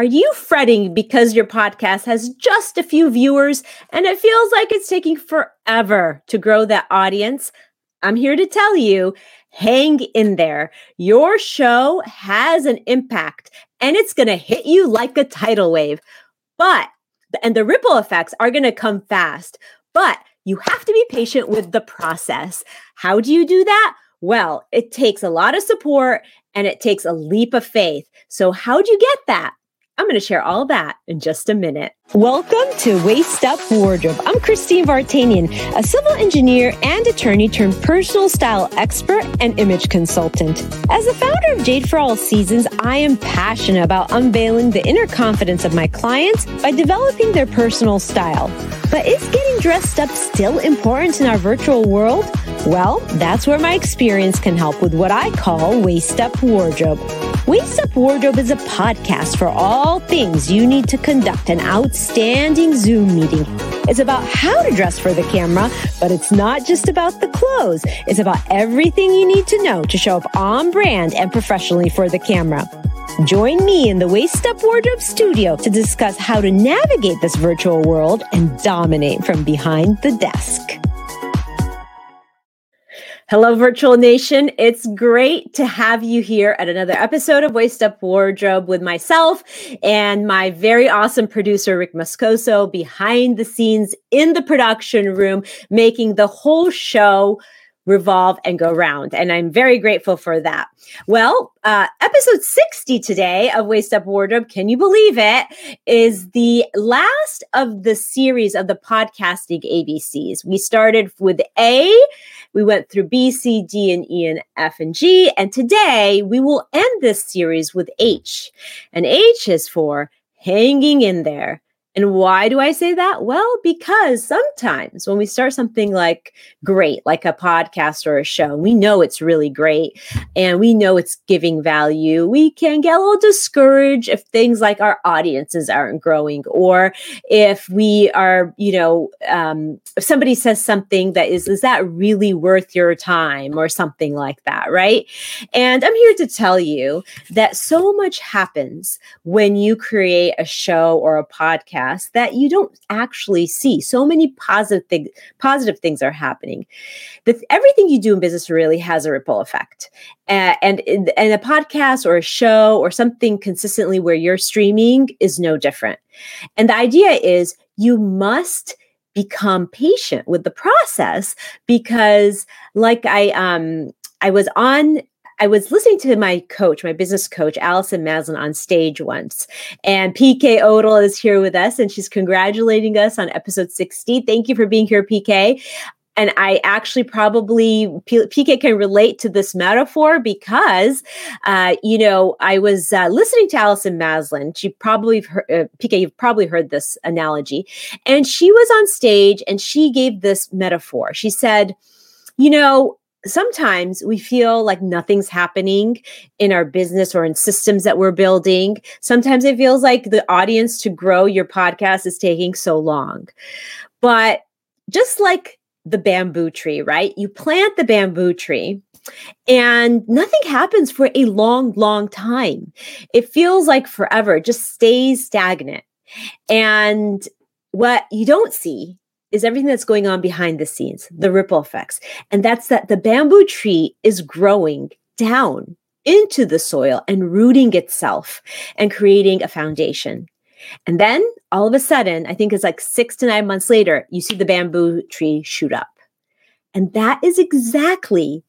Are you fretting because your podcast has just a few viewers and it feels like it's taking forever to grow that audience? I'm here to tell you, hang in there. Your show has an impact and it's going to hit you like a tidal wave. And the ripple effects are going to come fast, but you have to be patient with the process. How do you do that? Well, it takes a lot of support and it takes a leap of faith. So how do you get that? I'm going to share all that in just a minute. Welcome to Waist Up Wardrobe. I'm Christine Vartanian, a civil engineer and attorney turned personal style expert and image consultant. As the founder of Jade for All Seasons, I am passionate about unveiling the inner confidence of my clients by developing their personal style. But is getting dressed up still important in our virtual world? Well, that's where my experience can help with what I call Waist Up Wardrobe. Waist Up Wardrobe is a podcast for all things you need to conduct an outstanding Zoom meeting. It's about how to dress for the camera, but it's not just about the clothes. It's about everything you need to know to show up on brand and professionally for the camera. Join me in the Waist Up Wardrobe studio to discuss how to navigate this virtual world and dominate from behind the desk. Hello, Virtual Nation. It's great to have you here at another episode of Waist Up Wardrobe with myself and my very awesome producer, Rick Moscoso, behind the scenes in the production room, making the whole show revolve and go round. And I'm very grateful for that. Well, episode 60 today of Waist Up Wardrobe, can you believe it, is the last of the series of the podcasting ABCs. We started with A, we went through B, C, D, and E, and F, and G. And today we will end this series with H. And H is for hanging in there. And why do I say that? Well, because sometimes when we start something like great, like a podcast or a show, we know it's really great and we know it's giving value. We can get a little discouraged if things like our audiences aren't growing, or if we are, if somebody says something that is that really worth your time or something like that, right? And I'm here to tell you that so much happens when you create a show or a podcast that you don't actually see. So many positive things are happening. Everything you do in business really has a ripple effect. And a podcast or a show or something consistently where you're streaming is no different. And the idea is you must become patient with the process, because like I was listening to my coach, my business coach, Alison Maslan, on stage once, and PK O'Dell is here with us, and she's congratulating us on episode 60. Thank you for being here, PK. And I actually PK can relate to this metaphor because, I was listening to Alison Maslan. PK, you've probably heard this analogy. And she was on stage and she gave this metaphor. She said, sometimes we feel like nothing's happening in our business or in systems that we're building. Sometimes it feels like the audience to grow your podcast is taking so long. But just like the bamboo tree, right? You plant the bamboo tree and nothing happens for a long, long time. It feels like forever. It just stays stagnant. And what you don't see is everything that's going on behind the scenes, the ripple effects. And that's that the bamboo tree is growing down into the soil and rooting itself and creating a foundation. And then all of a sudden, I think it's like 6 to 9 months later, you see the bamboo tree shoot up. And that is exactly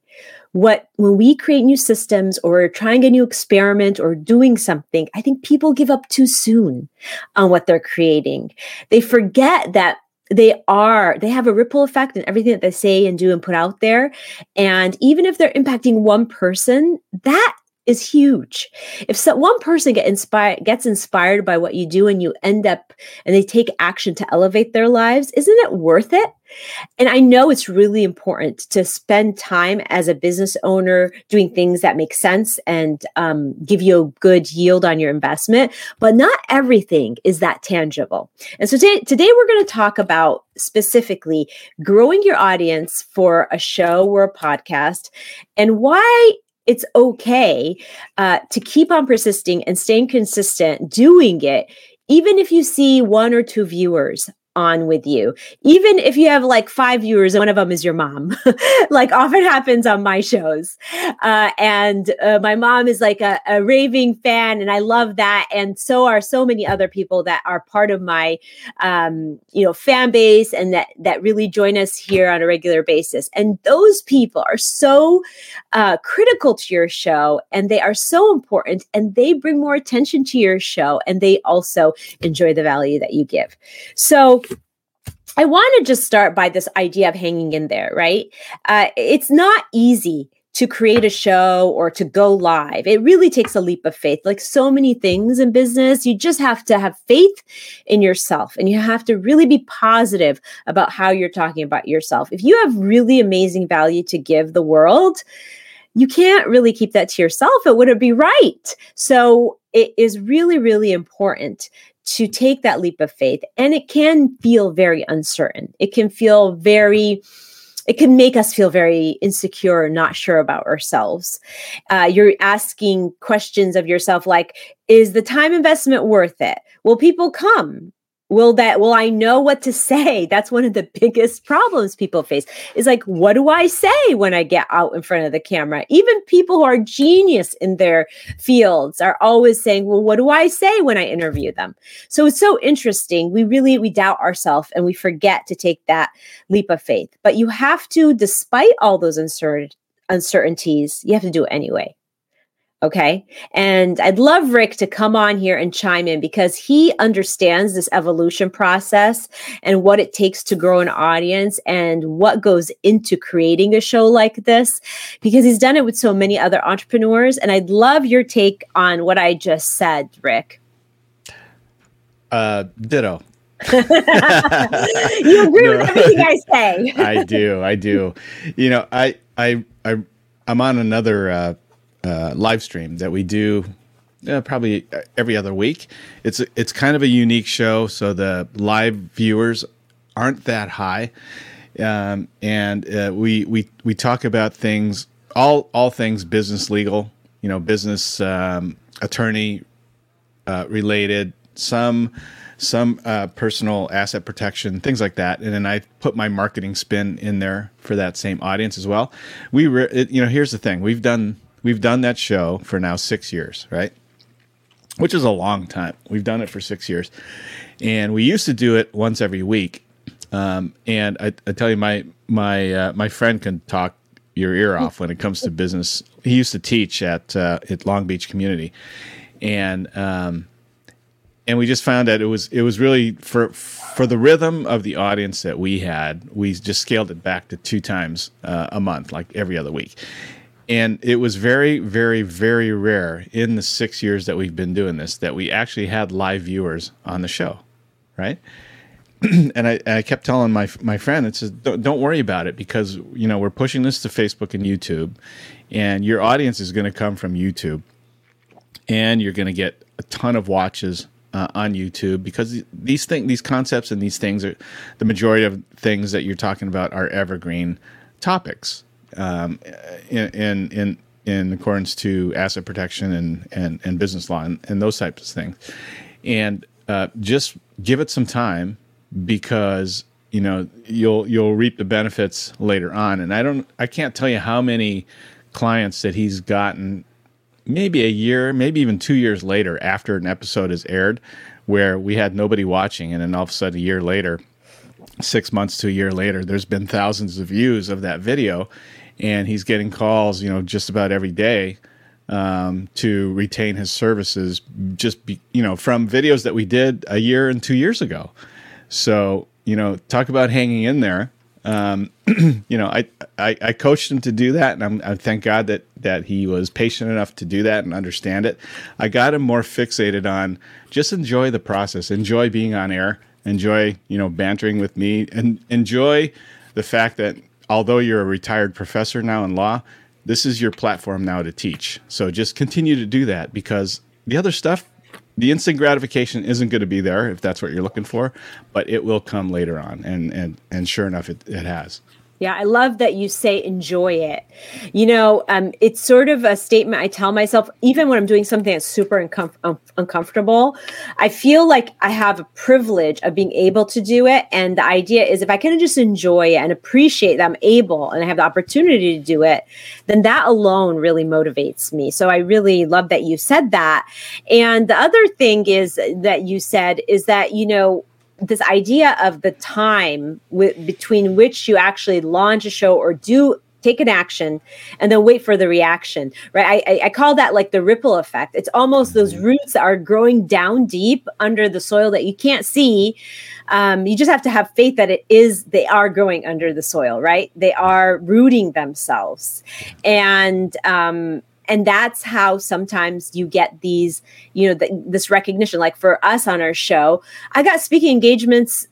when we create new systems or trying a new experiment or doing something, I think people give up too soon on what they're creating. They forget that they have a ripple effect in everything that they say and do and put out there. And even if they're impacting one person, that is huge. If one person gets inspired by what you do and you end up and they take action to elevate their lives, isn't it worth it? And I know it's really important to spend time as a business owner doing things that make sense and give you a good yield on your investment, but not everything is that tangible. And so today we're going to talk about specifically growing your audience for a show or a podcast and why it's okay to keep on persisting and staying consistent, doing it, even if you see one or two viewers on with you, even if you have like 5 viewers and one of them is your mom, like often happens on my shows. And my mom is like a raving fan, and I love that. And so are so many other people that are part of my, fan base, and that really join us here on a regular basis. And those people are so critical to your show, and they are so important, and they bring more attention to your show, and they also enjoy the value that you give. So I want to just start by this idea of hanging in there, right? It's not easy to create a show or to go live. It really takes a leap of faith. Like so many things in business, you just have to have faith in yourself, and you have to really be positive about how you're talking about yourself. If you have really amazing value to give the world, you can't really keep that to yourself. It wouldn't be right. So it is really, really important to take that leap of faith. And it can feel very uncertain. It can make us feel very insecure, not sure about ourselves. You're asking questions of yourself like, is the time investment worth it? Will people come? Will I know what to say? That's one of the biggest problems people face, is like, what do I say when I get out in front of the camera? Even people who are genius in their fields are always saying, well, what do I say when I interview them? So it's so interesting. We doubt ourselves, and we forget to take that leap of faith. But you have to, despite all those uncertainties, you have to do it anyway. Okay. And I'd love Rick to come on here and chime in, because he understands this evolution process and what it takes to grow an audience and what goes into creating a show like this, because he's done it with so many other entrepreneurs. And I'd love your take on what I just said, Rick. Ditto. You agree with everything I say. I do. You know, I'm on another, live stream that we do probably every other week. It's kind of a unique show, so the live viewers aren't that high, and we talk about things, all things business, legal, business, attorney related, some personal asset protection, things like that. And then I put my marketing spin in there for that same audience as well. Here's the thing, we've done that show for now 6 years, right? Which is a long time. We've done it for 6 years. And we used to do it once every week. And I tell you, my friend can talk your ear off when it comes to business. He used to teach at Long Beach Community. And we just found that it was really for the rhythm of the audience that we had, we just scaled it back to 2 times a month, like every other week. And it was very, very, very rare in the 6 years that we've been doing this that we actually had live viewers on the show, right? And I kept telling my friend, it says, don't worry about it, because we're pushing this to Facebook and YouTube, and your audience is going to come from YouTube, and you're going to get a ton of watches on YouTube, because these concepts and these things are, the majority of things that you're talking about are evergreen topics. In accordance to asset protection and business law and those types of things. And just give it some time, because you'll reap the benefits later on. And I can't tell you how many clients that he's gotten, maybe a year, maybe even 2 years later, after an episode is aired, where we had nobody watching, and then all of a sudden a year later, 6 months to a year later, there's been thousands of views of that video. And he's getting calls, just about every day to retain his services, from videos that we did a year and 2 years ago. So, talk about hanging in there. I coached him to do that, and I thank God that he was patient enough to do that and understand it. I got him more fixated on just enjoy the process, enjoy being on air, enjoy, bantering with me, and enjoy the fact that, although you're a retired professor now in law, this is your platform now to teach. So just continue to do that, because the other stuff, the instant gratification isn't going to be there if that's what you're looking for, but it will come later on. And sure enough, it has. Yeah, I love that you say enjoy it. You know, it's sort of a statement I tell myself, even when I'm doing something that's super uncomfortable, I feel like I have a privilege of being able to do it. And the idea is if I can just enjoy it and appreciate that I'm able and I have the opportunity to do it, then that alone really motivates me. So I really love that you said that. And the other thing is that you said is that, you know, this idea of the time between which you actually launch a show or do take an action and then wait for the reaction, right? I call that like the ripple effect. It's almost those roots that are growing down deep under the soil that you can't see. You just have to have faith that they are growing under the soil, right? They are rooting themselves. And that's how sometimes you get these, you know, this recognition. Like for us on our show, I got speaking engagements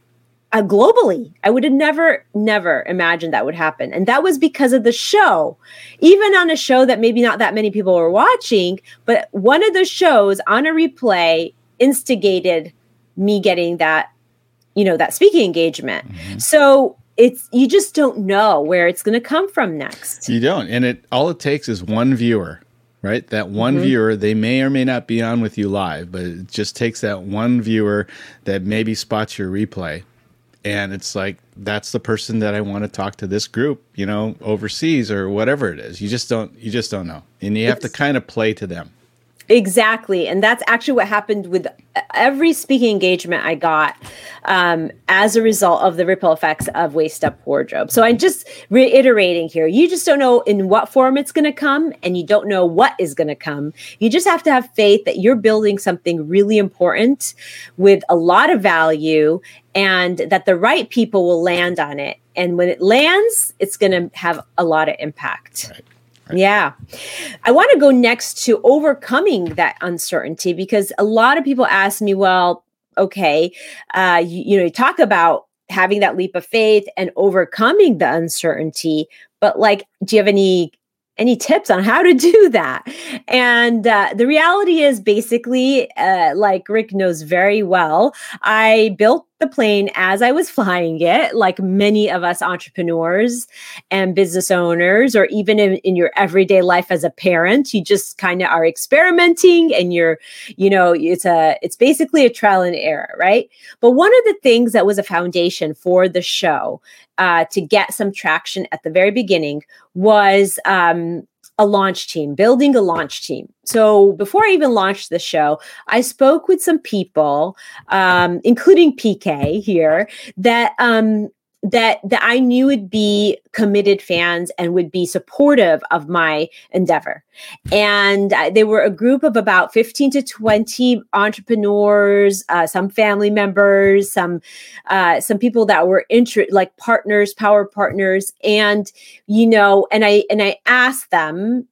globally. I would have never imagined that would happen. And that was because of the show. Even on a show that maybe not that many people were watching, but one of those shows on a replay instigated me getting that, you know, that speaking engagement. Mm-hmm. So you just don't know where it's going to come from next. You don't. And all it takes is one viewer. Right? That one mm-hmm. viewer, they may or may not be on with you live, but it just takes that one viewer that maybe spots your replay. And it's like, that's the person that I want to talk to, this group, you know, overseas or whatever it is. You just don't know. And you have to kind of play to them. Exactly. And that's actually what happened with every speaking engagement I got as a result of the ripple effects of Waist Up Wardrobe. So I'm just reiterating here, you just don't know in what form it's going to come, and you don't know what is going to come. You just have to have faith that you're building something really important with a lot of value, and that the right people will land on it. And when it lands, it's going to have a lot of impact. Right. Yeah. I want to go next to overcoming that uncertainty, because a lot of people ask me, well, okay, you talk about having that leap of faith and overcoming the uncertainty, but like, do you have any tips on how to do that? And the reality is basically, like Rick knows very well, I built the plane as I was flying it, like many of us entrepreneurs and business owners, or even in your everyday life as a parent, you just kind of are experimenting, and you're, you know, it's basically a trial and error, right? But one of the things that was a foundation for the show to get some traction at the very beginning was building a launch team. So before I even launched the show, I spoke with some people, including PK here, that I knew would be committed fans and would be supportive of my endeavor. And they were a group of about 15 to 20 entrepreneurs, some family members, some people that were like partners, power partners. And, you know, and I asked them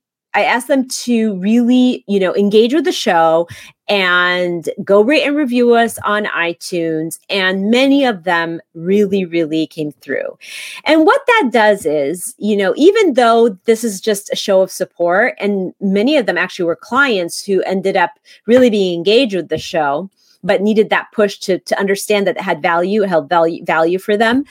to really, you know, engage with the show and go rate and review us on iTunes. And many of them really, really came through. And what that does is, you know, even though this is just a show of support, and many of them actually were clients who ended up really being engaged with the show, but needed that push to understand that it had value, held value for them.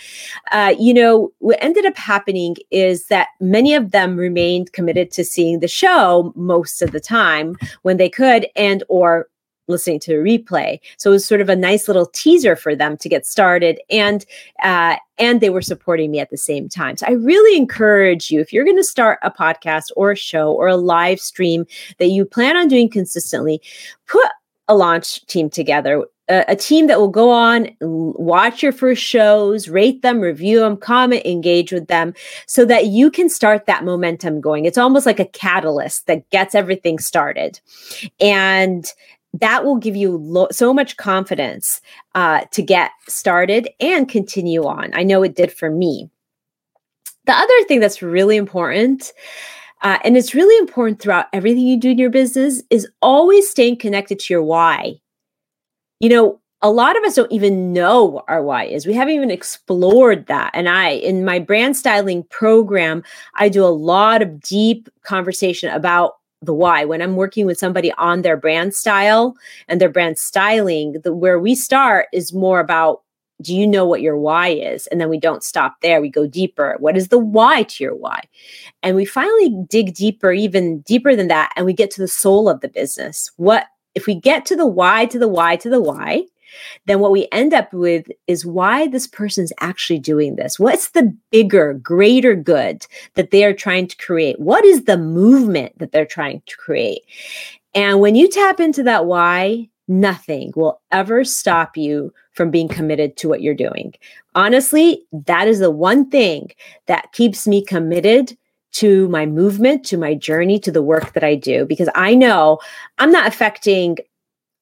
You know, what ended up happening is that many of them remained committed to seeing the show most of the time when they could, and or listening to a replay. So it was sort of a nice little teaser for them to get started, and they were supporting me at the same time. So I really encourage you, if you're going to start a podcast or a show or a live stream that you plan on doing consistently, put a launch team together, a team that will go on, watch your first shows, rate them, review them, comment, engage with them, so that you can start that momentum going. It's almost like a catalyst that gets everything started. And that will give you so much confidence to get started and continue on. I know it did for me. The other thing that's really important, and it's really important throughout everything you do in your business, is always staying connected to your why. You know, a lot of us don't even know what our why is. We haven't even explored that. And in my brand styling program, I do a lot of deep conversation about the why. When I'm working with somebody on their brand style and their brand styling, where we start is more about do you know what your why is? And then we don't stop there. We go deeper. What is the why to your why? And we finally dig deeper, even deeper than that. And we get to the soul of the business. What if we get to the why, to the why, to the why, then what we end up with is why this person's actually doing this. What's the bigger, greater good that they are trying to create? What is the movement that they're trying to create? And when you tap into that why, nothing will ever stop you from being committed to what you're doing. Honestly, that is the one thing that keeps me committed to my movement, to my journey, to the work that I do, because I know I'm not affecting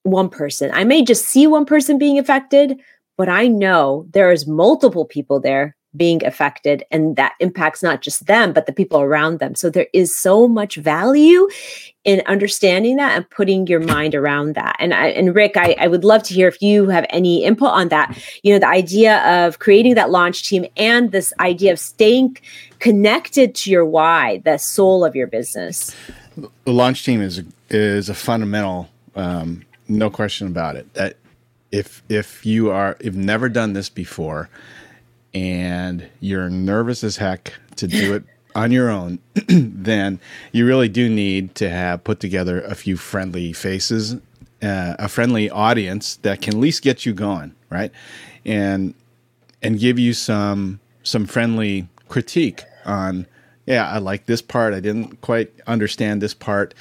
one person. I may just see one person being affected, but I know there is multiple people there being affected, and that impacts not just them, but the people around them. So there is so much value in understanding that and putting your mind around that. And Rick, I would love to hear if you have any input on that. You know, the idea of creating that launch team and this idea of staying connected to your why, the soul of your business. The launch team is a fundamental, no question about it. That if you've never done this before, and you're nervous as heck to do it on your own, then you really do need to have put together a few friendly faces, a friendly audience that can at least get you going, right? And give you some friendly critique on, yeah, I like this part, I didn't quite understand this part,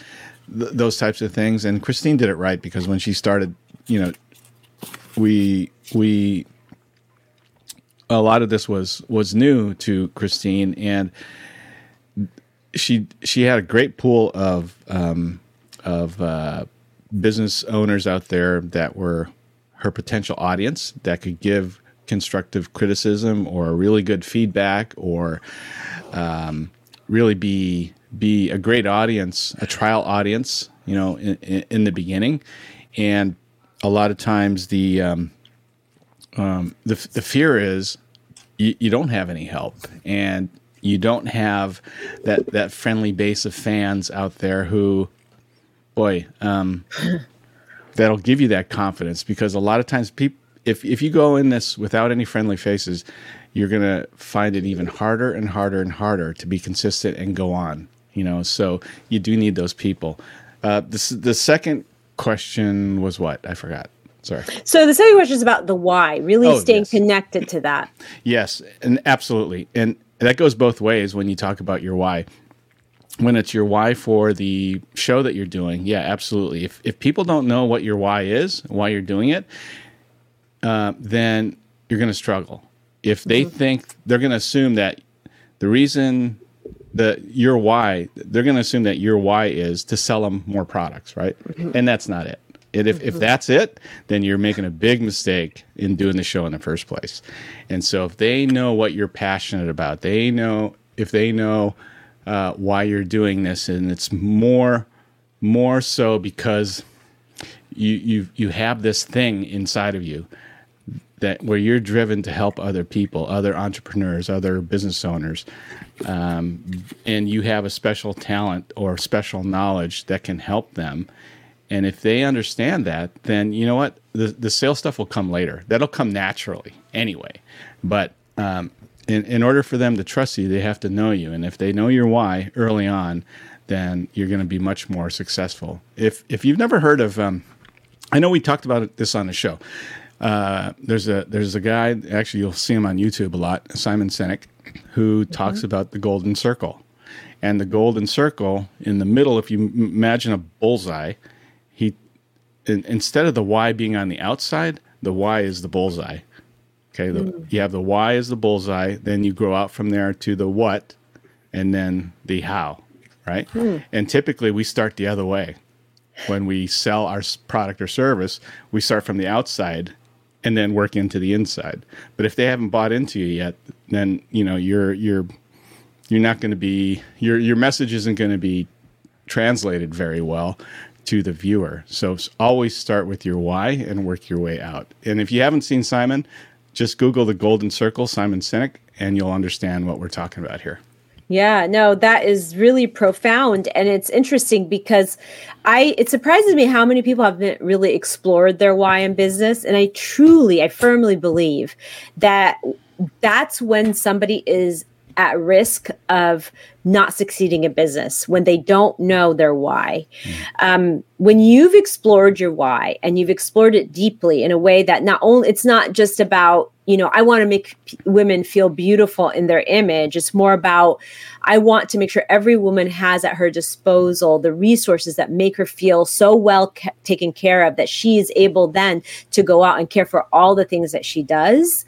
those types of things. And Christine did it right, because when she started, you know, we a lot of this was new to Christine, and she had a great pool of business owners out there that were her potential audience that could give constructive criticism or really good feedback, or really be a great audience, a trial audience, you know, in the beginning. And a lot of times the fear is you don't have any help, and you don't have that friendly base of fans out there who, that'll give you that confidence. Because a lot of times people, if you go in this without any friendly faces, you're going to find it even harder and harder and harder to be consistent and go on, you know, so you do need those people. The second question was what? I forgot. Sorry. So the second question is about the why, really staying connected to that. Yes, and absolutely. And that goes both ways when you talk about your why. When it's your why for the show that you're doing, yeah, absolutely. If people don't know what your why is, why you're doing it, then you're going to struggle. If they think, they're going to assume that the reason that your why, they're going to assume that your why is to sell them more products, right? And that's not it. If that's it, then you're making a big mistake in doing the show in the first place. And so if they know what you're passionate about, if they know why you're doing this, and it's more so because you have this thing inside of you that where you're driven to help other people, other entrepreneurs, other business owners, and you have a special talent or special knowledge that can help them. And if they understand that, then you know what? The sales stuff will come later. That'll come naturally anyway. But in order for them to trust you, they have to know you. And if they know your why early on, then you're going to be much more successful. If you've never heard of, I know we talked about this on the show. There's a guy, actually you'll see him on YouTube a lot, Simon Sinek, who talks about the golden circle. And the golden circle in the middle, if you imagine a bullseye, instead of the why being on the outside, the why is the bullseye. Okay, you have the why is the bullseye, then you grow out from there to the what, and then the how, right? And typically we start the other way. When we sell our product or service, we start from the outside and then work into the inside. But if they haven't bought into you yet, then you know you're not going to be your message isn't going to be translated very well to the viewer. So always start with your why and work your way out. And if you haven't seen Simon, just Google the golden circle, Simon Sinek, and you'll understand what we're talking about here. Yeah, no, that is really profound. And it's interesting because it surprises me how many people haven't really explored their why in business. And I firmly believe that that's when somebody is at risk of not succeeding in business, when they don't know their why. When you've explored your why and you've explored it deeply in a way that it's not just about, I want to make women feel beautiful in their image. It's more about, I want to make sure every woman has at her disposal the resources that make her feel so well taken care of that she is able then to go out and care for all the things that she does.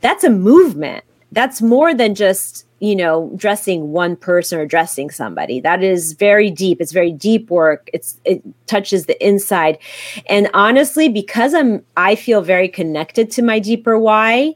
That's a movement. That's more than just, dressing one person or dressing somebody. That is very deep. It's very deep work. It touches the inside. And honestly, because I feel very connected to my deeper why,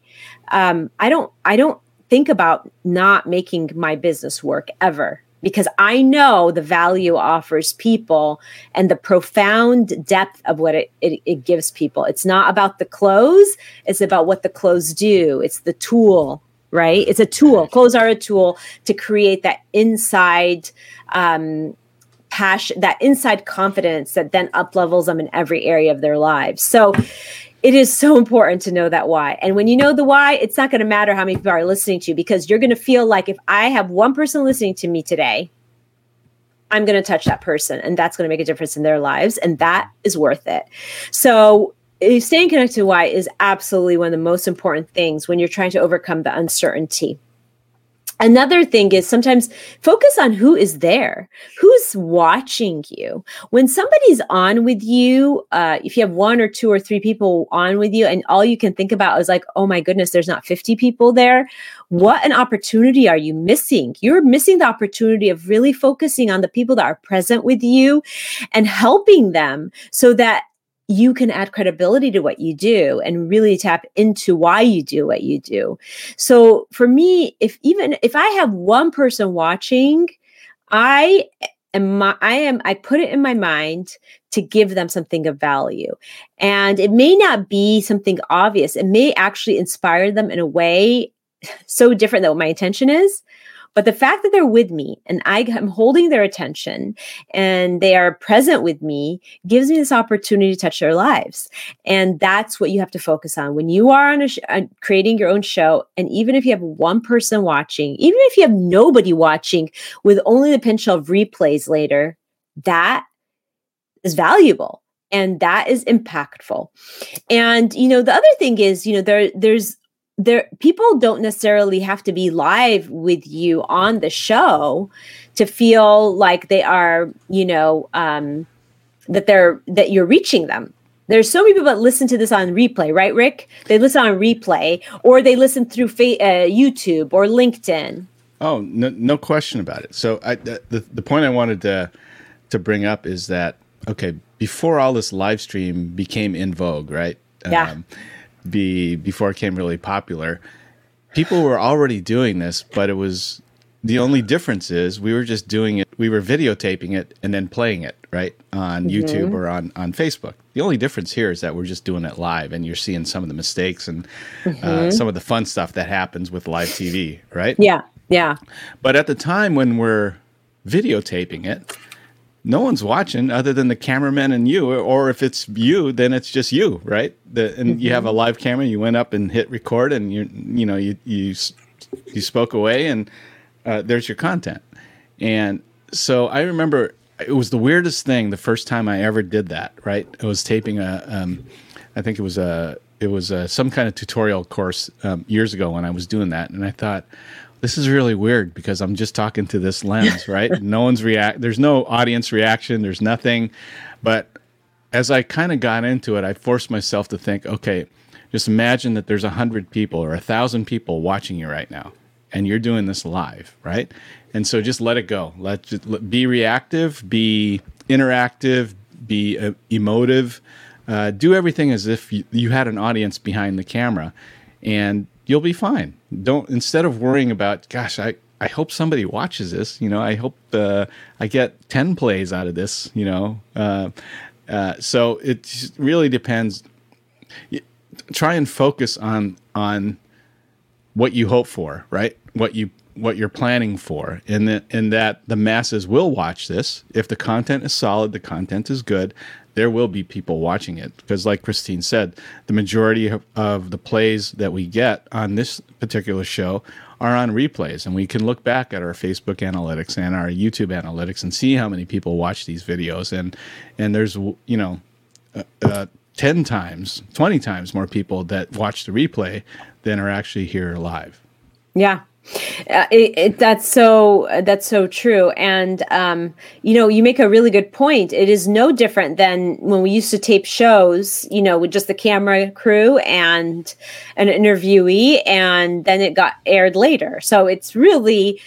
I don't think about not making my business work ever, because I know the value offers people and the profound depth of what it gives people. It's not about the clothes. It's about what the clothes do. It's the tool. Right? It's a tool. Clothes are a tool to create that inside passion, that inside confidence that then uplevels them in every area of their lives. So it is so important to know that why. And when you know the why, it's not going to matter how many people are listening to you, because you're going to feel like, if I have one person listening to me today, I'm going to touch that person, and that's going to make a difference in their lives. And that is worth it. So staying connected to why is absolutely one of the most important things when you're trying to overcome the uncertainty. Another thing is sometimes focus on who is there, who's watching you. When somebody's on with you, if you have one or two or three people on with you and all you can think about is like, oh my goodness, there's not 50 people there. What an opportunity are you missing? You're missing the opportunity of really focusing on the people that are present with you and helping them so that you can add credibility to what you do and really tap into why you do what you do. So for me, if I have one person watching, I put it in my mind to give them something of value. And it may not be something obvious. It may actually inspire them in a way so different than what my intention is. But the fact that they're with me and I am holding their attention and they are present with me gives me this opportunity to touch their lives. And that's what you have to focus on. When you are on creating your own show, and even if you have one person watching, even if you have nobody watching with only the pinch of replays later, that is valuable. And that is impactful. And, the other thing is, people don't necessarily have to be live with you on the show to feel like they are, that you're reaching them. There's so many people that listen to this on replay, right, Rick? They listen on replay, or they listen through YouTube or LinkedIn. Oh, no question about it. So the point I wanted to bring up is that, okay, before all this live stream became in vogue, right? Yeah. Before it came really popular, people were already doing this, but it was the only difference is we were just doing it. We were videotaping it and then playing it right on YouTube or on Facebook. The only difference here is that we're just doing it live, and you're seeing some of the mistakes and some of the fun stuff that happens with live TV, right? Yeah, yeah. But at the time when we're videotaping it, no one's watching other than the cameraman and you, or if it's you, then it's just you, right? You have a live camera. You went up and hit record, and you spoke away, and there's your content. And so I remember it was the weirdest thing the first time I ever did that. Right? I was taping I think it was some kind of tutorial course years ago when I was doing that, and I thought, this is really weird because I'm just talking to this lens, right? No one's there's no audience reaction, there's nothing. But as I kind of got into it, I forced myself to think, okay, just imagine that there's 100 people or 1,000 people watching you right now, and you're doing this live, right? And so just let it go. Be reactive, be interactive, be emotive. Do everything as if you had an audience behind the camera, and you'll be fine. Instead of worrying about, gosh, I hope somebody watches this, I hope I get 10 plays out of this, So it really depends. Try and focus on what you hope for, right? What you what you're planning for, in that the masses will watch this. If the content is solid, the content is good, there will be people watching it. Because like Christine said, the majority of the plays that we get on this particular show are on replays. And we can look back at our Facebook analytics and our YouTube analytics and see how many people watch these videos. And there's, 10 times, 20 times more people that watch the replay than are actually here live. Yeah. That's so true. And, you make a really good point. It is no different than when we used to tape shows, with just the camera crew and an interviewee, and then it got aired later. So it's really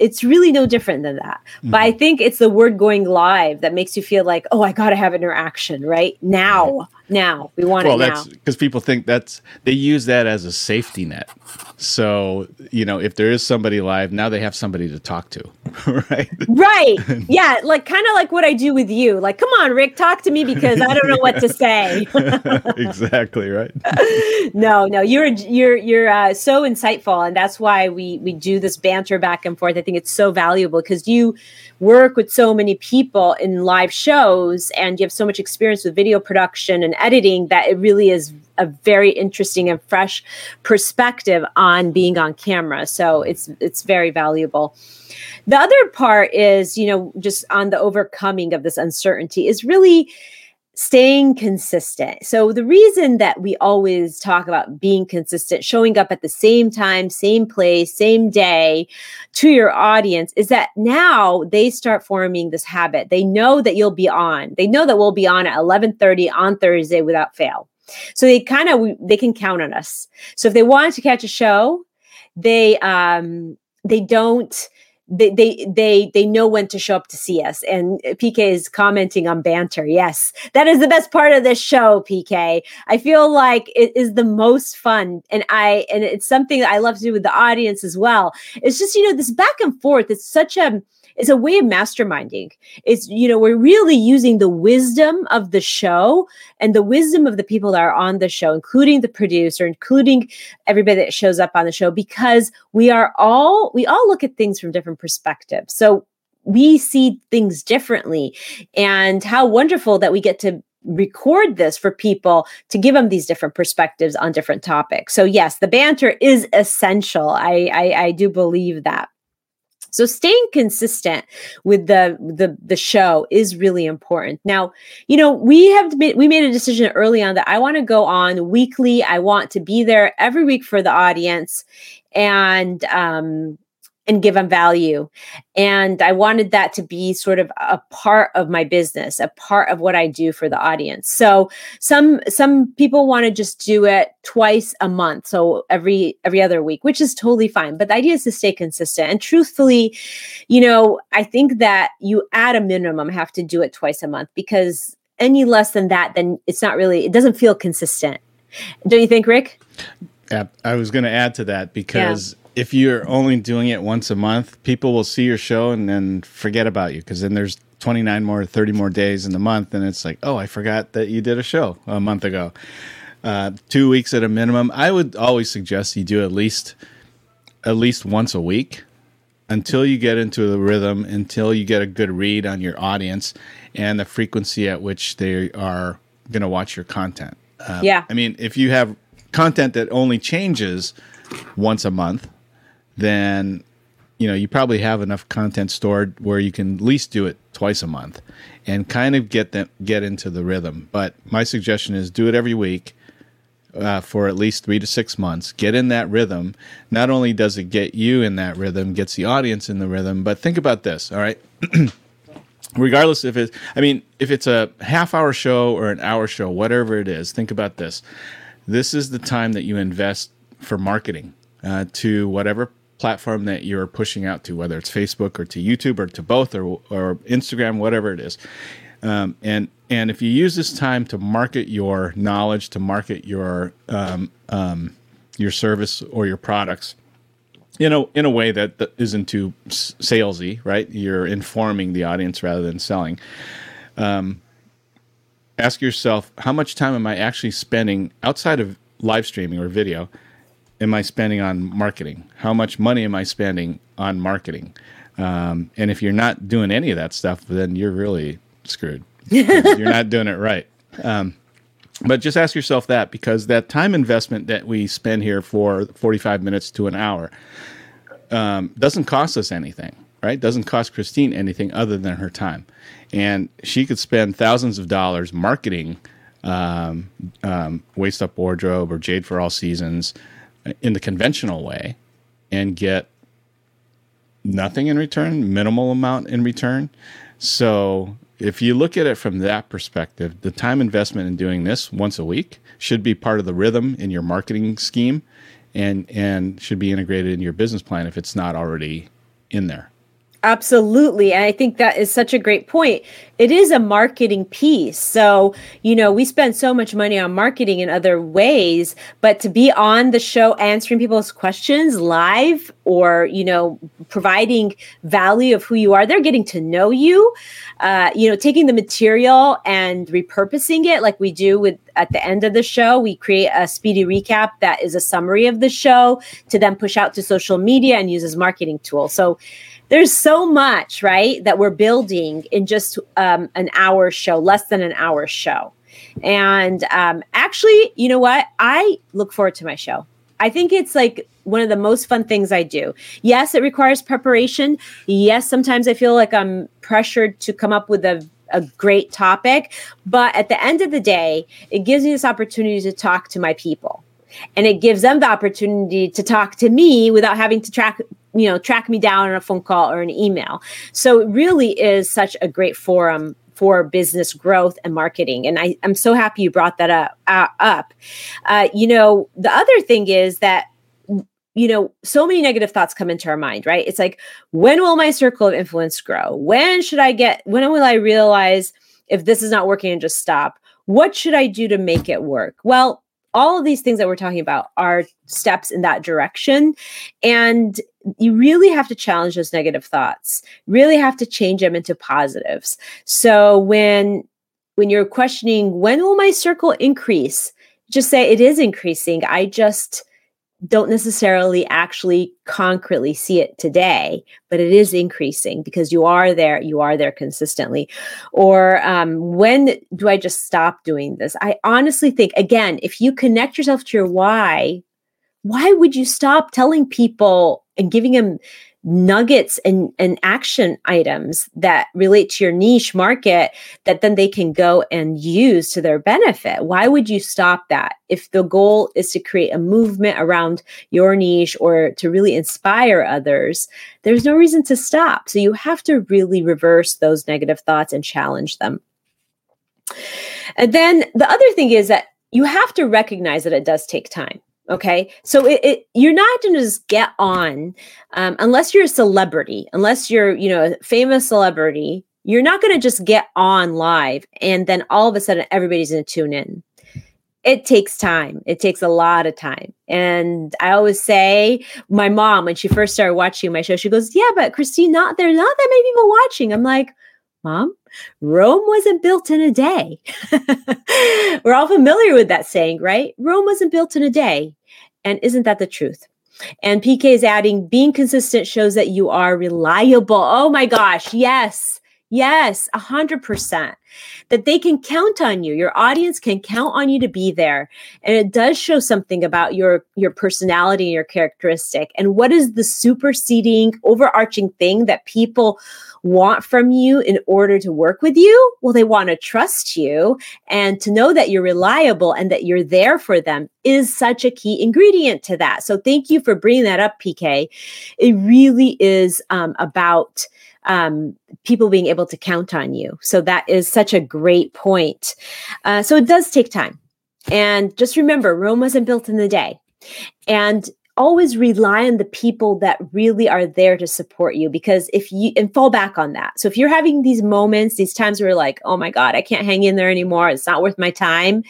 no different than that. Mm-hmm. But I think it's the word going live that makes you feel like, oh, I got to have interaction right now. Right. Now we want it now. Well, that's because people think they use that as a safety net. So, if there is somebody live, now they have somebody to talk to, right? Right. Yeah. Like kind of like what I do with you. Like, come on, Rick, talk to me because I don't know what to say. Exactly. Right. No, you're so insightful. And that's why we do this banter back and forth. I think it's so valuable because you work with so many people in live shows and you have so much experience with video production and editing that it really is a very interesting and fresh perspective on being on camera. So it's very valuable. The other part is, just on the overcoming of this uncertainty is really staying consistent. So the reason that we always talk about being consistent, showing up at the same time, same place, same day to your audience is that now they start forming this habit. They know that you'll be on. They know that we'll be on at 11:30 on Thursday without fail. So they can count on us. So if they want to catch a show, they know when to show up to see us. And PK is commenting on banter. Yes, that is the best part of this show, PK. I feel like it is the most fun. And it's something that I love to do with the audience as well. It's just, this back and forth. It's such a, it's a way of masterminding. It's, we're really using the wisdom of the show and the wisdom of the people that are on the show, including the producer, including everybody that shows up on the show, because we all look at things from different perspectives. So we see things differently, and how wonderful that we get to record this for people to give them these different perspectives on different topics. So yes, the banter is essential. I do believe that. So staying consistent with the show is really important. Now, we made a decision early on that I want to go on weekly. I want to be there every week for the audience and give them value. And I wanted that to be sort of a part of my business, a part of what I do for the audience. So some people want to just do it twice a month. So every other week, which is totally fine. But the idea is to stay consistent. And truthfully, I think that you at a minimum have to do it twice a month, because any less than that, then it's not really, it doesn't feel consistent. Don't you think, Rick? I was going to add to that because if you're only doing it once a month, people will see your show and then forget about you, because then there's 29 more, 30 more days in the month. And it's like, oh, I forgot that you did a show a month ago. 2 weeks at a minimum. I would always suggest you do at least once a week until you get into the rhythm, until you get a good read on your audience and the frequency at which they are going to watch your content. I mean, if you have content that only changes once a month, then you probably have enough content stored where you can at least do it twice a month and kind of get into the rhythm. But my suggestion is do it every week for at least 3 to 6 months. Get in that rhythm. Not only does it get you in that rhythm, gets the audience in the rhythm, but think about this, all right? Regardless if it's a half-hour show or an hour show, whatever it is, think about this. This is the time that you invest for marketing to whatever platform that you're pushing out to, whether it's Facebook or to YouTube or to both or Instagram, whatever it is. And if you use this time to market your knowledge, to market your service or your products, in a way that isn't too salesy, right? You're informing the audience rather than selling. Ask yourself, how much time am I actually spending outside of live streaming or video am I spending on marketing? How much money am I spending on marketing? And if you're not doing any of that stuff, then you're really screwed. You're not doing it right. But just ask yourself that, because that time investment that we spend here for 45 minutes to an hour doesn't cost us anything, right? Doesn't cost Christine anything other than her time. And she could spend thousands of dollars marketing Waist Up Wardrobe or Jade for All Seasons in the conventional way and get nothing in return, minimal amount in return. So if you look at it from that perspective, the time investment in doing this once a week should be part of the rhythm in your marketing scheme and should be integrated in your business plan if it's not already in there. Absolutely. And I think that is such a great point. It is a marketing piece. So, you know, we spend so much money on marketing in other ways, but to be on the show answering people's questions live or, you know, providing value of who you are, they're getting to know you, you know, taking the material and repurposing it like we do with at the end of the show. We create a speedy recap that is a summary of the show to then push out to social media and use as marketing tool. So there's so much, right, that we're building in just an hour show, less than an hour show. And actually, you know what? I look forward to my show. I think it's like one of the most fun things I do. Yes, it requires preparation. Yes, sometimes I feel like I'm pressured to come up with a great topic. But at the end of the day, it gives me this opportunity to talk to my people. And it gives them the opportunity to talk to me without having to track me down on a phone call or an email. So it really is such a great forum for business growth and marketing. And I'm so happy you brought that up. You know, the other thing is that, you know, so many negative thoughts come into our mind, right? It's like, when will my circle of influence grow? When will I realize if this is not working and just stop? What should I do to make it work? Well, all of these things that we're talking about are steps in that direction. And you really have to challenge those negative thoughts, really have to change them into positives. So when you're questioning, when will my circle increase? Just say it is increasing. I just don't necessarily actually concretely see it today, but it is increasing because you are there consistently. Or when do I just stop doing this? I honestly think, again, if you connect yourself to your why would you stop telling people and giving them nuggets and action items that relate to your niche market that then they can go and use to their benefit? Why would you stop that if the goal is to create a movement around your niche or to really inspire others? There's no reason to stop. So you have to really reverse those negative thoughts and challenge them. And then the other thing is that you have to recognize that it does take time. Okay, so you're not going to just get on unless you're a celebrity, unless you're, you know, a famous celebrity. You're not going to just get on live and then all of a sudden everybody's going to tune in. It takes time. It takes a lot of time. And I always say, my mom, when she first started watching my show, she goes, "Yeah, but Christine, there's not that many people watching." I'm like, "Mom, Rome wasn't built in a day." We're all familiar with that saying, right? Rome wasn't built in a day. And isn't that the truth? And PK is adding, being consistent shows that you are reliable. Oh my gosh. Yes, 100%. That they can count on you. Your audience can count on you to be there. And it does show something about your personality and your characteristic. And what is the superseding, overarching thing that people want from you in order to work with you? Well, they want to trust you, and to know that you're reliable and that you're there for them is such a key ingredient to that. So thank you for bringing that up, PK. It really is about people being able to count on you. So that is such a great point. So it does take time. And just remember, Rome wasn't built in a day. And always rely on the people that really are there to support you, because and fall back on that. So if you're having these moments, these times where you're like, "Oh my God, I can't hang in there anymore. It's not worth my time,"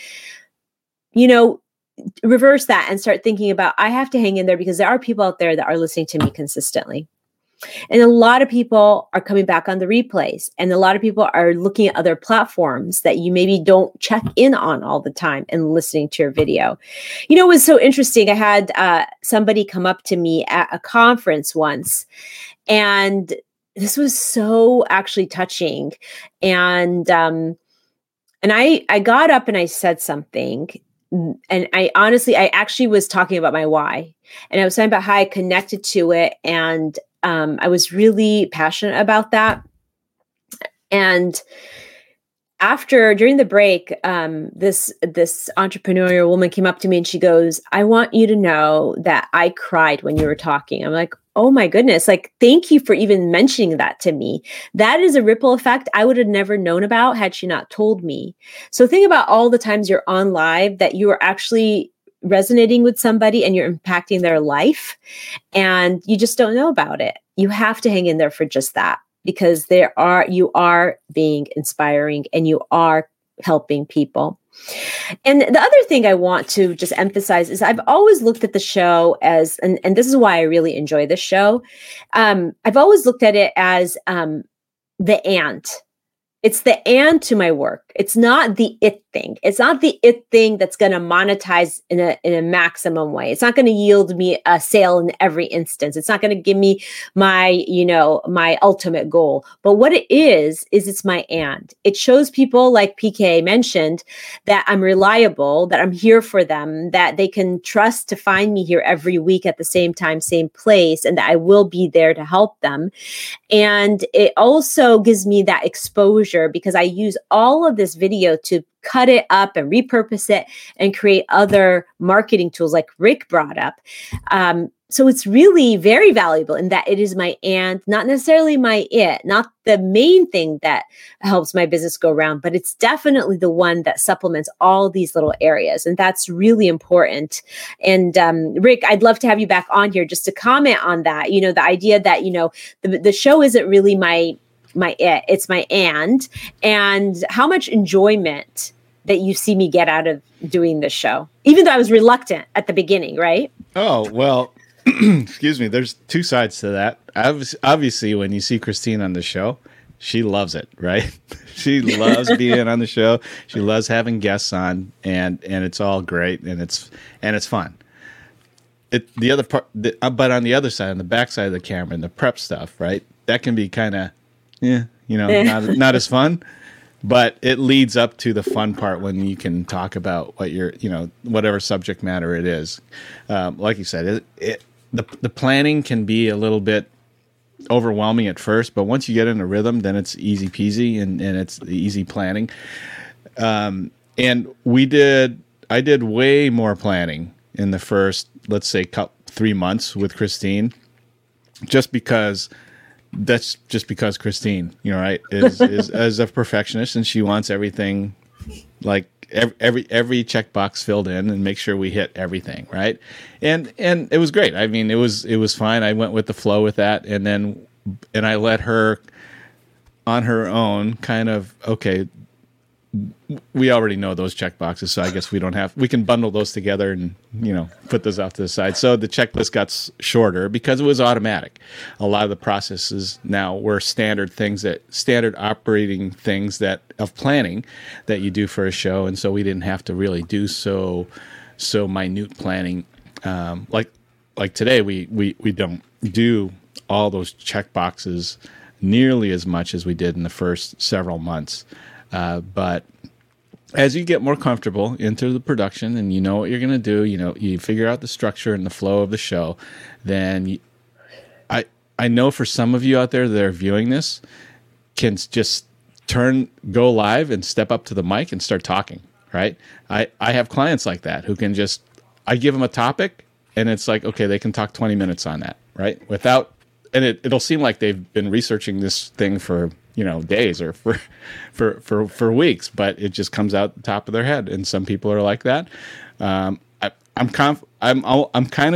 you know, reverse that and start thinking about, I have to hang in there because there are people out there that are listening to me consistently. And a lot of people are coming back on the replays, and a lot of people are looking at other platforms that you maybe don't check in on all the time and listening to your video. You know, it was so interesting. I had somebody come up to me at a conference once, and this was so actually touching. And I got up and I said something. And I honestly, I actually was talking about my why, and I was talking about how I connected to it. And I was really passionate about that. And during the break, this entrepreneurial woman came up to me and she goes, "I want you to know that I cried when you were talking." I'm like, oh my goodness. Like, thank you for even mentioning that to me. That is a ripple effect I would have never known about had she not told me. So think about all the times you're on live that you are actually resonating with somebody and you're impacting their life and you just don't know about it. You have to hang in there for just that, because you are being inspiring and you are helping people. And the other thing I want to just emphasize is I've always looked at the show as, and this is why I really enjoy this show. I've always looked at it as the and. It's the and to my work. It's not the it thing. It's not the it thing that's going to monetize in a maximum way. It's not going to yield me a sale in every instance. It's not going to give me my ultimate goal. But what it is it's my and. It shows people, like PK mentioned, that I'm reliable, that I'm here for them, that they can trust to find me here every week at the same time, same place, and that I will be there to help them. And it also gives me that exposure, because I use all of this video to cut it up and repurpose it and create other marketing tools like Rick brought up. So it's really very valuable in that it is my and, not necessarily my it, not the main thing that helps my business go around, but it's definitely the one that supplements all these little areas. And that's really important. And Rick, I'd love to have you back on here just to comment on that. You know, the idea that, you know, the show isn't really my it, it's my and how much enjoyment that you see me get out of doing this show, even though I was reluctant at the beginning, right? Oh, well, excuse me. There's two sides to that. Obviously, when you see Christine on the show, she loves it, right? She loves being on the show. She loves having guests on, and it's all great, and it's fun. The other part, but on the other side, on the backside of the camera and the prep stuff, right? That can be kind of, yeah, not as fun, but it leads up to the fun part when you can talk about what you're, whatever subject matter it is. Like you said, the planning can be a little bit overwhelming at first, but once you get in a rhythm, then it's easy peasy and it's easy planning. And I did way more planning in the first, let's say, 3 months with Christine, just because Christine, right, is a perfectionist, and she wants everything, like every checkbox filled in, and make sure we hit everything, right? And it was great. I mean, it was fine. I went with the flow with that, and I let her on her own, kind of, okay, we already know those checkboxes, so I guess we can bundle those together and, put those off to the side. So the checklist got shorter because it was automatic. A lot of the processes now were standard operating things of planning that you do for a show. And so we didn't have to really do so minute planning. Like today, we don't do all those checkboxes nearly as much as we did in the first several months. But as you get more comfortable into the production and you know what you're going to do, you figure out the structure and the flow of the show, then I know for some of you out there that are viewing this can just go live and step up to the mic and start talking, right? I have clients like that who can just, I give them a topic and it's like, okay, they can talk 20 minutes on that, right? And it'll seem like they've been researching this thing for days or for weeks, but it just comes out the top of their head. And some people are like that. I'm kind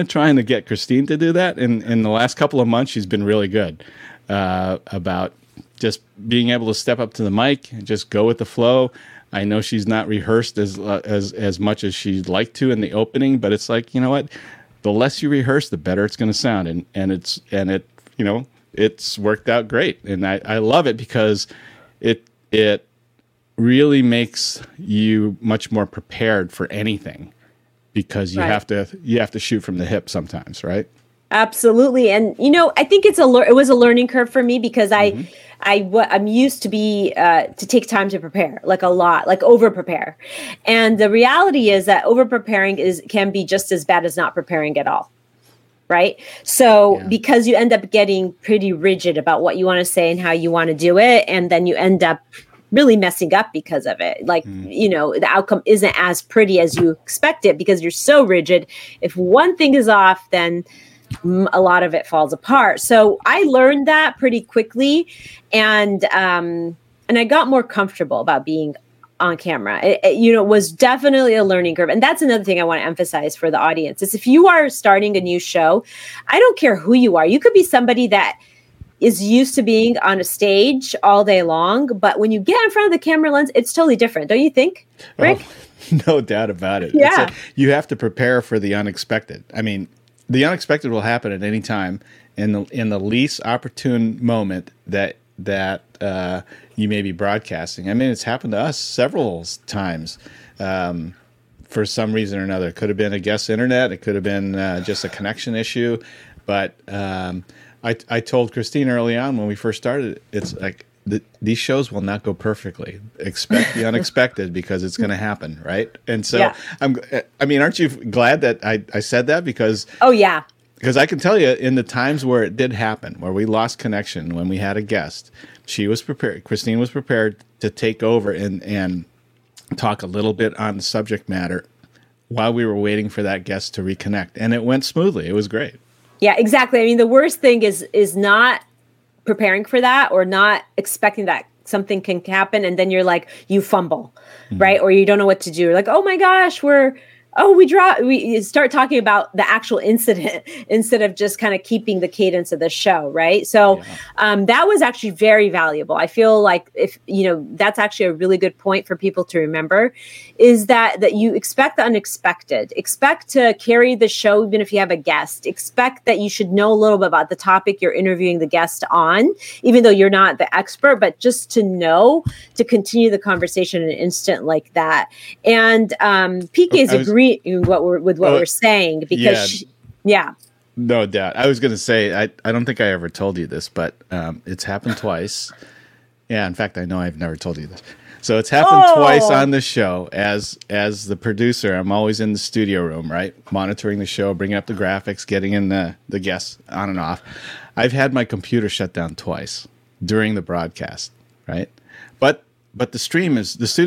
of trying to get Christine to do that. And in the last couple of months, she's been really good about just being able to step up to the mic and just go with the flow. I know she's not rehearsed as much as she'd like to in the opening, but it's like, you know what? The less you rehearse, the better it's going to sound, and it it's worked out great. And I love it because it really makes you much more prepared for anything, because you right. have to shoot from the hip sometimes, right? Absolutely. And, you know, I think it was a learning curve for me, because I'm used to to take time to prepare, like a lot, like over prepare. And the reality is that over preparing can be just as bad as not preparing at all. Right. So because you end up getting pretty rigid about what you want to say and how you want to do it. And then you end up really messing up because of it. Like, you know, the outcome isn't as pretty as you expect it because you're so rigid. If one thing is off, then a lot of it falls apart. So I learned that pretty quickly. And I got more comfortable about being on camera. It was definitely a learning curve. And that's another thing I want to emphasize for the audience is if you are starting a new show, I don't care who you are. You could be somebody that is used to being on a stage all day long, but when you get in front of the camera lens, it's totally different. Don't you think, Rick? Oh, no doubt about it. Yeah. It's you have to prepare for the unexpected. I mean, the unexpected will happen at any time in the least opportune moment that you may be broadcasting. I mean, it's happened to us several times for some reason or another. It could have been a guest internet. It could have been just a connection issue. But I told Christine early on when we first started, it's like these shows will not go perfectly. Expect the unexpected because it's going to happen, right? And so aren't you glad that I said that? Because oh yeah. Because I can tell you, in the times where it did happen, where we lost connection, when we had a guest, she was prepared. Christine was prepared to take over and talk a little bit on the subject matter while we were waiting for that guest to reconnect, and it went smoothly. It was great. Yeah, exactly. I mean, the worst thing is not preparing for that or not expecting that something can happen, and then you're like, you fumble, right? Or you don't know what to do. You're like, oh my gosh, we start talking about the actual incident instead of just kind of keeping the cadence of the show, right? So that was actually very valuable. I feel like that's actually a really good point for people to remember, is that you expect the unexpected, expect to carry the show even if you have a guest, expect that you should know a little bit about the topic you're interviewing the guest on, even though you're not the expert, but just to know to continue the conversation in an instant like that. And PK's agree we're saying, because no doubt. I was going to say, I don't think I ever told you this, but it's happened twice. Yeah, in fact, I know I've never told you this. So it's happened twice on the show. As the producer, I'm always in the studio room, right, monitoring the show, bringing up the graphics, getting in the guests on and off. I've had my computer shut down twice during the broadcast, right? But the studio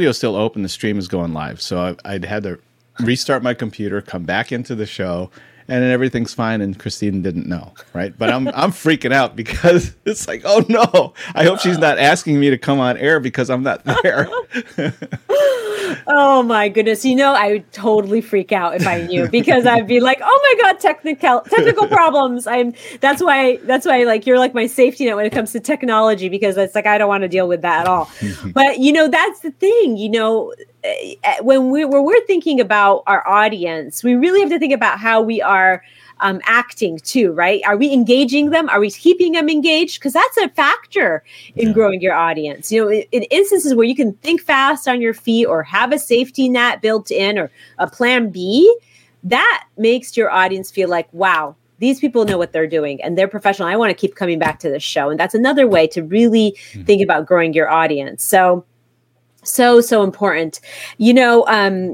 is still open. The stream is going live, so I'd had to restart my computer, come back into the show, and then everything's fine. And Christine didn't know, right? But I'm freaking out because it's like, oh no! I hope she's not asking me to come on air because I'm not there. Oh my goodness! You know, I would totally freak out if I knew, because I'd be like, oh my god, technical problems. That's why like you're like my safety net when it comes to technology, because it's like I don't want to deal with that at all. But you know, that's the thing. You know, when we're thinking about our audience, we really have to think about how we are acting too, right? Are we engaging them? Are we keeping them engaged? Because that's a factor in growing your audience. You know, in instances where you can think fast on your feet or have a safety net built in or a plan B, that makes your audience feel like, wow, these people know what they're doing and they're professional. I want to keep coming back to this show. And that's another way to really think about growing your audience. So important. You know,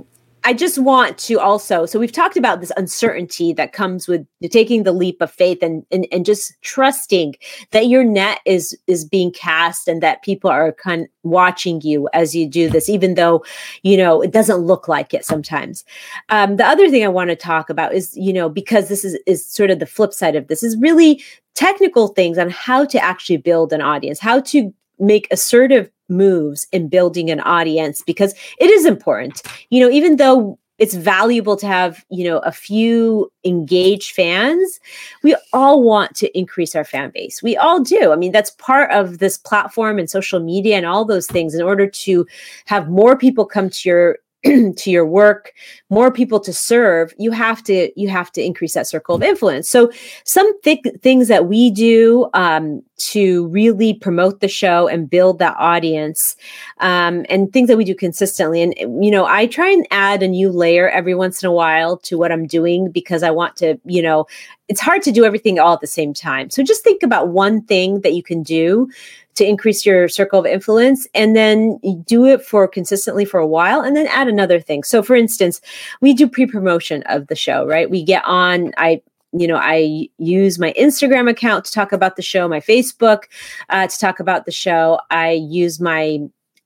I just want to also, so we've talked about this uncertainty that comes with taking the leap of faith and just trusting that your net is being cast and that people are kind of watching you as you do this, even though, you know, it doesn't look like it sometimes. The other thing I want to talk about is, you know, because this is sort of the flip side of this, is really technical things on how to actually build an audience, how to make assertive moves in building an audience, because it is important. You know, even though it's valuable to have, you know, a few engaged fans, we all want to increase our fan base. We all do. I mean, that's part of this platform and social media and all those things in order to have more people come to your to your work, more people to serve, you have to increase that circle of influence. So some things that we do to really promote the show and build that audience, and things that we do consistently. And, you know, I try and add a new layer every once in a while to what I'm doing, because I want to, you know, it's hard to do everything all at the same time. So just think about one thing that you can do to increase your circle of influence, and then do it for consistently for a while, and then add another thing. So for instance, we do pre-promotion of the show, right? We get on, I use my Instagram account to talk about the show, my Facebook to talk about the show. I use my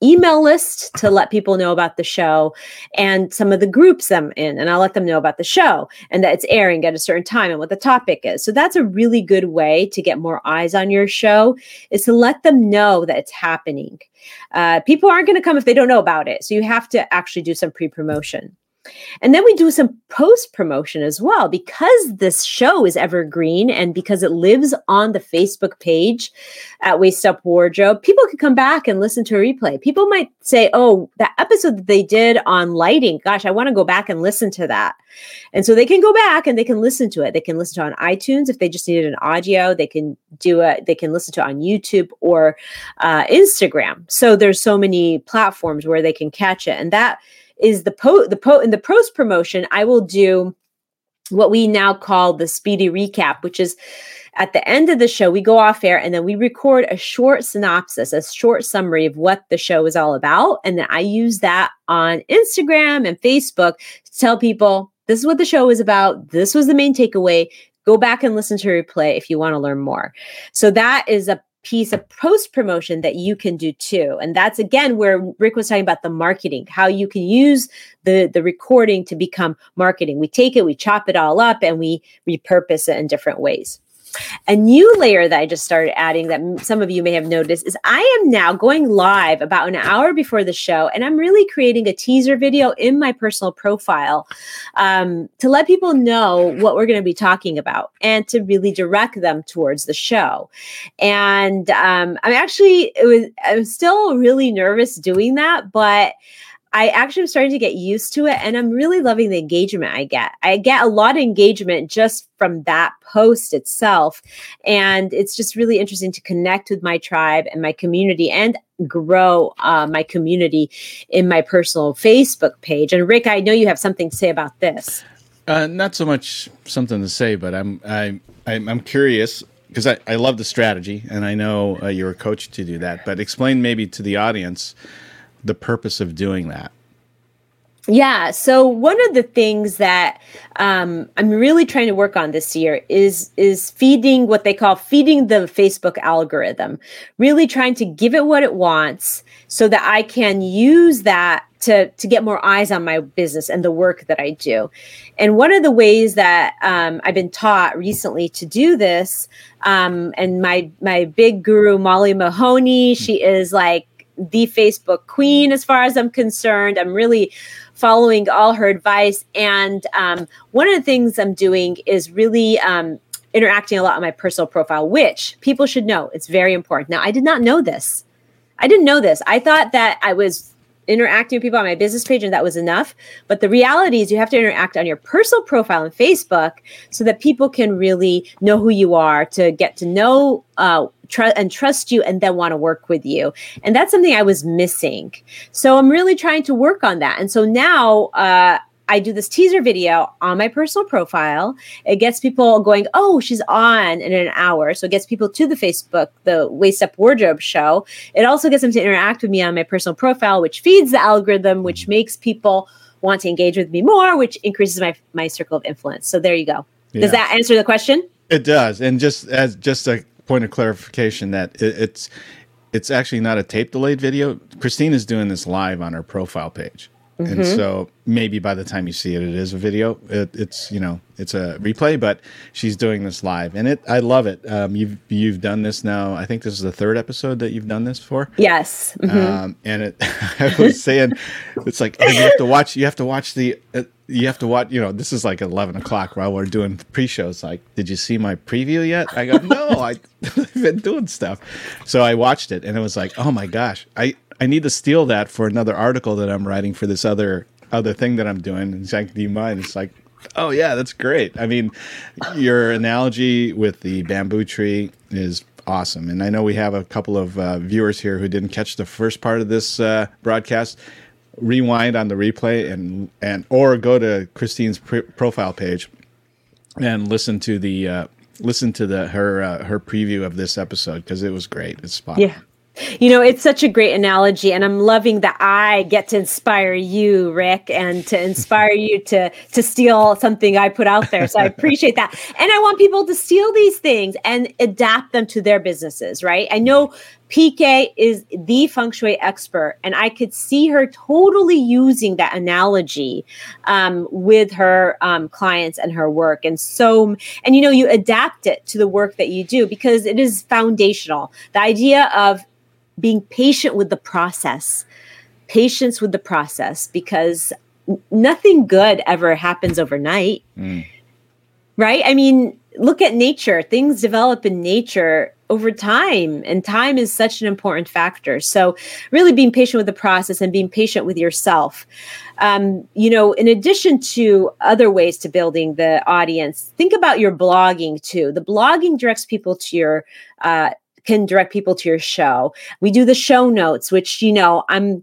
email list to let people know about the show, and some of the groups I'm in, and I'll let them know about the show and that it's airing at a certain time and what the topic is. So that's a really good way to get more eyes on your show, is to let them know that it's happening. People aren't going to come if they don't know about it. So you have to actually do some pre-promotion. And then we do some post-promotion as well, because this show is evergreen and because it lives on the Facebook page at Waist Up Wardrobe. People can come back and listen to a replay. People might say, oh, that episode that they did on lighting, gosh, I want to go back and listen to that. And so they can go back and they can listen to it. They can listen to it on iTunes. If they just needed an audio, they can do it. They can listen to it on YouTube or Instagram. So there's so many platforms where they can catch it. And that is in the post promotion, I will do what we now call the speedy recap, which is at the end of the show, we go off air and then we record a short synopsis, a short summary of what the show is all about. And then I use that on Instagram and Facebook to tell people, this is what the show is about. This was the main takeaway. Go back and listen to a replay if you want to learn more. So that is a piece of post-promotion that you can do too. And that's, again, where Rick was talking about the marketing, how you can use the recording to become marketing. We take it, we chop it all up, and we repurpose it in different ways. A new layer that I just started adding that some of you may have noticed is I am now going live about an hour before the show, and I'm really creating a teaser video in my personal profile to let people know what we're going to be talking about and to really direct them towards the show. And I'm still really nervous doing that, but I actually am starting to get used to it, and I'm really loving the engagement I get. I get a lot of engagement just from that post itself, and it's just really interesting to connect with my tribe and my community and grow my community in my personal Facebook page. And Rick, I know you have something to say about this. Not so much something to say, but I'm curious, because I love the strategy, and I know you're a coach to do that, but explain maybe to the audience the purpose of doing that. Yeah. So one of the things that I'm really trying to work on this year is feeding what they call feeding the Facebook algorithm, really trying to give it what it wants so that I can use that to get more eyes on my business and the work that I do. And one of the ways that I've been taught recently to do this, and my big guru, Molly Mahoney, she is like the Facebook queen, as far as I'm concerned. I'm really following all her advice. And one of the things I'm doing is really interacting a lot on my personal profile, which people should know. It's very important. Now, I did not know this. I didn't know this. I thought that I was interacting with people on my business page and that was enough. But the reality is you have to interact on your personal profile on Facebook so that people can really know who you are, to get to know and trust you, and then want to work with you. And that's something I was missing. So I'm really trying to work on that. And so now I do this teaser video on my personal profile. It gets people going, oh, she's on in an hour. So it gets people to the Facebook, the Waist Up Wardrobe show. It also gets them to interact with me on my personal profile, which feeds the algorithm, which makes people want to engage with me more, which increases my circle of influence. So there you go. Yeah. Does that answer the question? It does. And just a point of clarification, that it's actually not a tape delayed video. Christine is doing this live on her profile page. Mm-hmm. And so maybe by the time you see it, it is a video. It's you know, it's a replay, but she's doing this live, and I love it. You've done this now. I think this is the third episode that you've done this for. Yes. Mm-hmm. And I was saying, it's like, oh, you have to watch. You know, this is like 11:00 while we're doing pre-shows. Like, did you see my preview yet? I go, no, I've been doing stuff. So I watched it, and it was like, oh my gosh, I need to steal that for another article that I'm writing for this other other thing that I'm doing. He's like, do you mind? It's like, oh, yeah, that's great. I mean, your analogy with the bamboo tree is awesome. And I know we have a couple of viewers here who didn't catch the first part of this broadcast. Rewind on the replay and or go to Christine's profile page and listen to her preview of this episode, because it was great. It's spot on. Yeah. You know, it's such a great analogy, and I'm loving that I get to inspire you, Rick, and to inspire you to steal something I put out there. So I appreciate that. And I want people to steal these things and adapt them to their businesses, right? I know PK is the feng shui expert, and I could see her totally using that analogy with her clients and her work. And you know, you adapt it to the work that you do, because it is foundational. The idea of being patient with the process, because nothing good ever happens overnight, right? I mean, look at nature. Things develop in nature over time, and time is such an important factor. So really being patient with the process and being patient with yourself. You know, in addition to other ways to building the audience, think about your blogging too. The blogging directs people to your can direct people to your show. We do the show notes, which, you know, I'm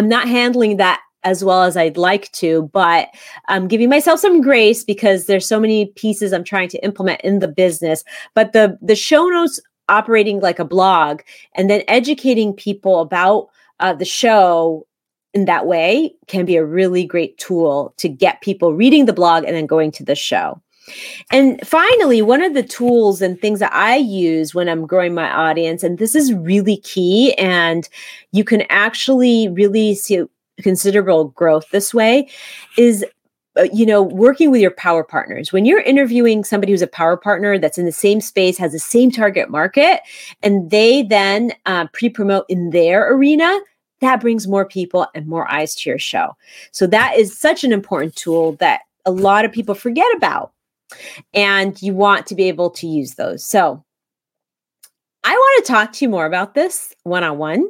not handling that as well as I'd like to, but I'm giving myself some grace because there's so many pieces I'm trying to implement in the business. But the show notes operating like a blog and then educating people about the show in that way can be a really great tool to get people reading the blog and then going to the show. And finally, one of the tools and things that I use when I'm growing my audience, and this is really key, and you can actually really see considerable growth this way, is, you know, working with your power partners. When you're interviewing somebody who's a power partner that's in the same space, has the same target market, and they then pre-promote in their arena, that brings more people and more eyes to your show. So that is such an important tool that a lot of people forget about. And you want to be able to use those. So I want to talk to you more about this one-on-one.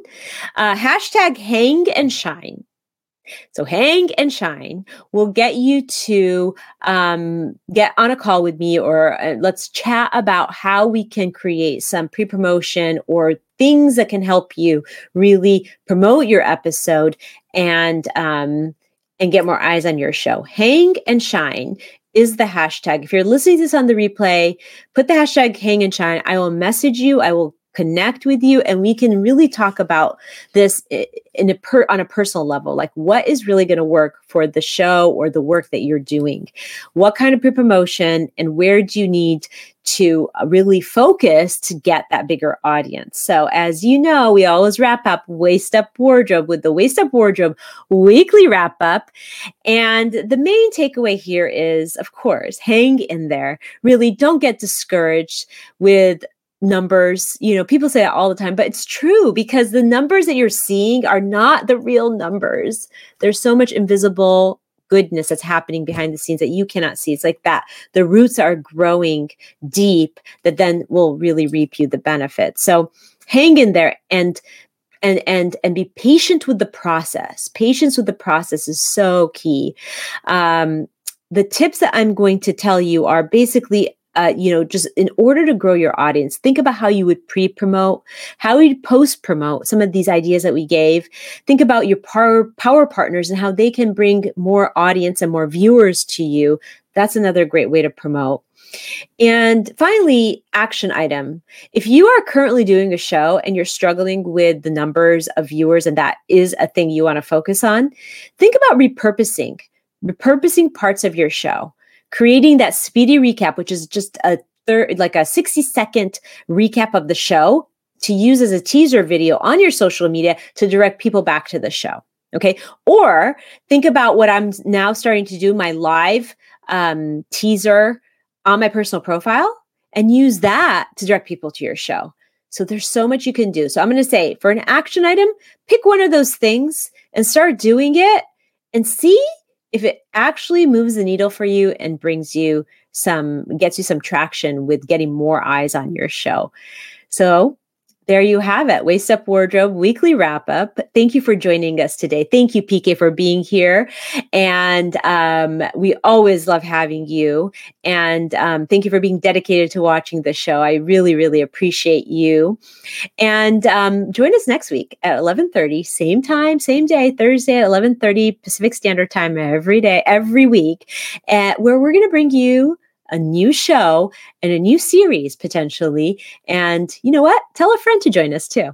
Hashtag hang and shine. So hang and shine will get you to get on a call with me, or let's chat about how we can create some pre-promotion or things that can help you really promote your episode and get more eyes on your show. Hang and shine is the hashtag. If you're listening to this on the replay, put the hashtag hang and shine. I will message you. I will connect with you, and we can really talk about this on a personal level. Like, what is really going to work for the show or the work that you're doing? What kind of pre-promotion, and where do you need to really focus to get that bigger audience? So as you know, we always wrap up Waist Up Wardrobe with the Waist Up Wardrobe weekly wrap up. And the main takeaway here is, of course, hang in there. Really don't get discouraged with numbers. You know, people say that all the time, but it's true, because the numbers that you're seeing are not the real numbers. There's so much invisible goodness that's happening behind the scenes that you cannot see. It's like that the roots are growing deep that then will really reap you the benefit. So hang in there and be patient with the process. Patience with the process is so key. The tips that I'm going to tell you are basically just in order to grow your audience, think about how you would pre-promote, how you'd post-promote, some of these ideas that we gave. Think about your power partners and how they can bring more audience and more viewers to you. That's another great way to promote. And finally, action item. If you are currently doing a show and you're struggling with the numbers of viewers, and that is a thing you want to focus on, think about repurposing parts of your show. Creating that speedy recap, which is just a 60-second recap of the show to use as a teaser video on your social media to direct people back to the show. Okay. Or think about what I'm now starting to do, my live teaser on my personal profile, and use that to direct people to your show. So there's so much you can do. So I'm going to say, for an action item, pick one of those things and start doing it and see if it actually moves the needle for you and gets you some traction with getting more eyes on your show. So There you have it, Waist Up Wardrobe Weekly Wrap-Up. Thank you for joining us today. Thank you, PK, for being here. And we always love having you. And thank you for being dedicated to watching the show. I really, really appreciate you. And join us next week at 11:30, same time, same day, Thursday at 11:30 Pacific Standard Time every day, every week, where we're going to bring you a new show and a new series potentially. And you know what? Tell a friend to join us too.